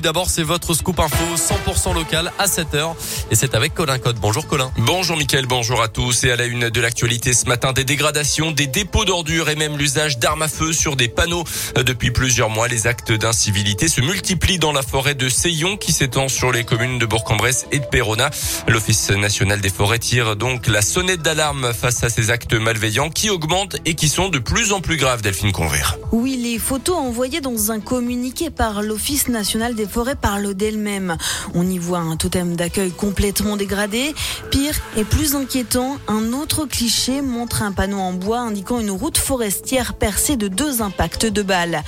puis d'abord, c'est votre scoop info 100% local à 7h. Et c'est avec Colin Cotte. Bonjour Colin. Bonjour Mickaël, bonjour à tous. Et à la une de l'actualité ce matin, des dégradations, des dépôts d'ordures et même l'usage d'armes à feu sur des panneaux. Depuis plusieurs mois, les actes d'incivilité se multiplient dans la forêt de Seillon qui s'étend sur les communes de Bourg-en-Bresse et de Peronnas. L'Office national des forêts tire donc la sonnette d'alarme face à ces actes malveillants qui augmentent et qui sont de plus en plus graves. Delphine Convert. Oui, les photos envoyées dans un communiqué par l'Office national des forêts parlent d'elles-mêmes. On y voit un totem d'accueil complètement dégradé. Pire et plus inquiétant, un autre cliché montre un panneau en bois indiquant une route forestière percée de 2 impacts de balles.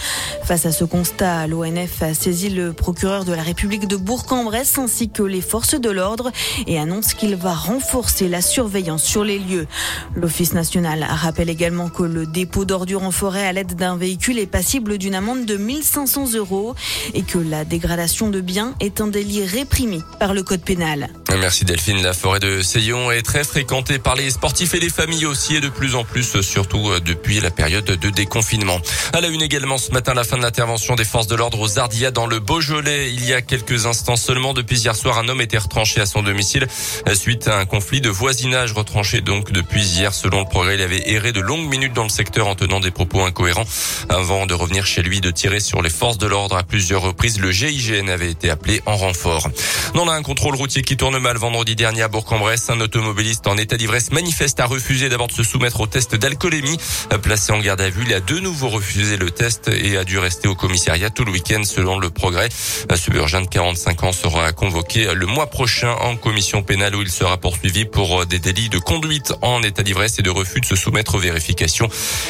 Face à ce constat, l'ONF a saisi le procureur de la République de Bourg-en-Bresse ainsi que les forces de l'ordre et annonce qu'il va renforcer la surveillance sur les lieux. L'Office national rappelle également que le dépôt d'ordures en forêt à l'aide d'un véhicule est passible d'une amende de 1 500 € et que la dégradation de biens est un délit réprimé par le code pénal. Merci Delphine. La forêt de Seillon est très fréquentée par les sportifs et les familles aussi et de plus en plus, surtout depuis la période de déconfinement. À la une également ce matin, la fin de l'intervention des forces de l'ordre aux Ardillat dans le Beaujolais. Il y a quelques instants seulement, depuis hier soir, un homme était retranché à son domicile suite à un conflit de voisinage. Retranché donc depuis hier, selon le Progrès, il avait erré de longues minutes dans le secteur en tenant des propos incohérents avant de revenir chez lui, de tirer sur les forces de l'ordre à plusieurs reprises. Le GIG avait été appelé en renfort. Non, là, un contrôle routier qui tourne mal vendredi dernier à Bourg-en-Bresse. Un automobiliste en état d'ivresse manifeste a refusé d'abord de se soumettre au test d'alcoolémie. Placé en garde à vue, il a de nouveau refusé le test et a dû rester au commissariat tout le week-end, selon le Progrès. Ce burgin de 45 ans sera convoqué le mois prochain en commission pénale où il sera poursuivi pour des délits de conduite en état d'ivresse et de refus de se soumettre aux vérifications.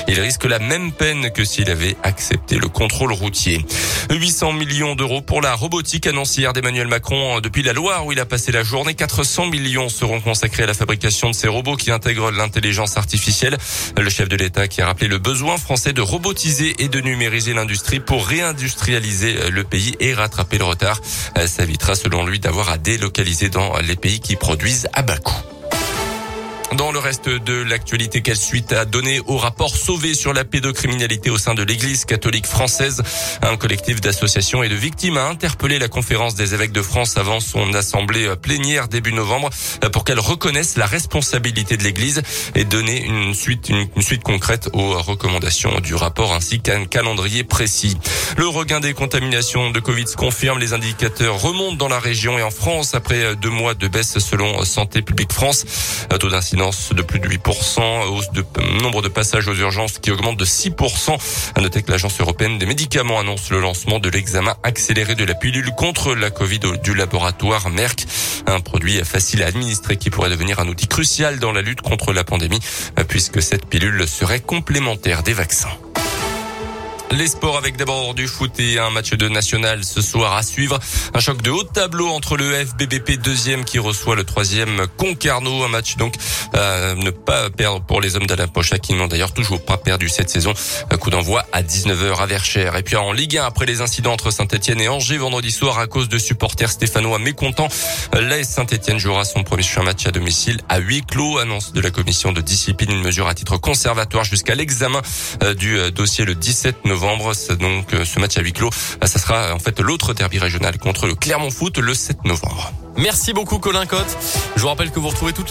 Il risque la même peine que s'il avait accepté le contrôle routier. 800 millions € pour la robotique annoncière d'Emmanuel Macron depuis la Loire où il a passé la journée. 400 millions seront consacrés à la fabrication de ces robots qui intègrent l'intelligence artificielle. Le chef de l'État qui a rappelé le besoin français de robotiser et de numériser l'industrie pour réindustrialiser le pays et rattraper le retard. Ça évitera selon lui d'avoir à délocaliser dans les pays qui produisent à bas coût. Dans le reste de l'actualité, quelle suite a donné au rapport Sauvé sur la pédocriminalité au sein de l'Église catholique française? Un collectif d'associations et de victimes a interpellé la conférence des évêques de France avant son assemblée plénière début novembre pour qu'elle reconnaisse la responsabilité de l'Église et donner une suite concrète aux recommandations du rapport ainsi qu'un calendrier précis. Le regain des contaminations de Covid se confirme. Les indicateurs remontent dans la région et en France après 2 mois de baisse selon Santé publique France. Taux d'incidence de plus de 8%, hausse de nombre de passages aux urgences qui augmente de 6%. À noter que l'Agence européenne des médicaments annonce le lancement de l'examen accéléré de la pilule contre la Covid du laboratoire Merck, un produit facile à administrer qui pourrait devenir un outil crucial dans la lutte contre la pandémie puisque cette pilule serait complémentaire des vaccins. Les sports avec d'abord du foot et un match de national ce soir à suivre. Un choc de haut de tableau entre le FBBP 2e qui reçoit le 3e Concarneau. Un match donc à ne pas perdre pour les hommes d'Alain Pocha qui n'ont d'ailleurs toujours pas perdu cette saison. Un coup d'envoi à 19h à Verchères. Et puis en Ligue 1, après les incidents entre Saint-Etienne et Angers vendredi soir à cause de supporters stéphanois mécontents, l'AS Saint-Etienne jouera son premier match à domicile à huis clos. Annonce de la commission de discipline, une mesure à titre conservatoire jusqu'à l'examen du dossier le 17 novembre. Donc ce match à huis clos, ça sera en fait l'autre derby régional contre le Clermont Foot le 7 novembre. Merci beaucoup Colin Cotte. Je vous rappelle que vous retrouvez toute la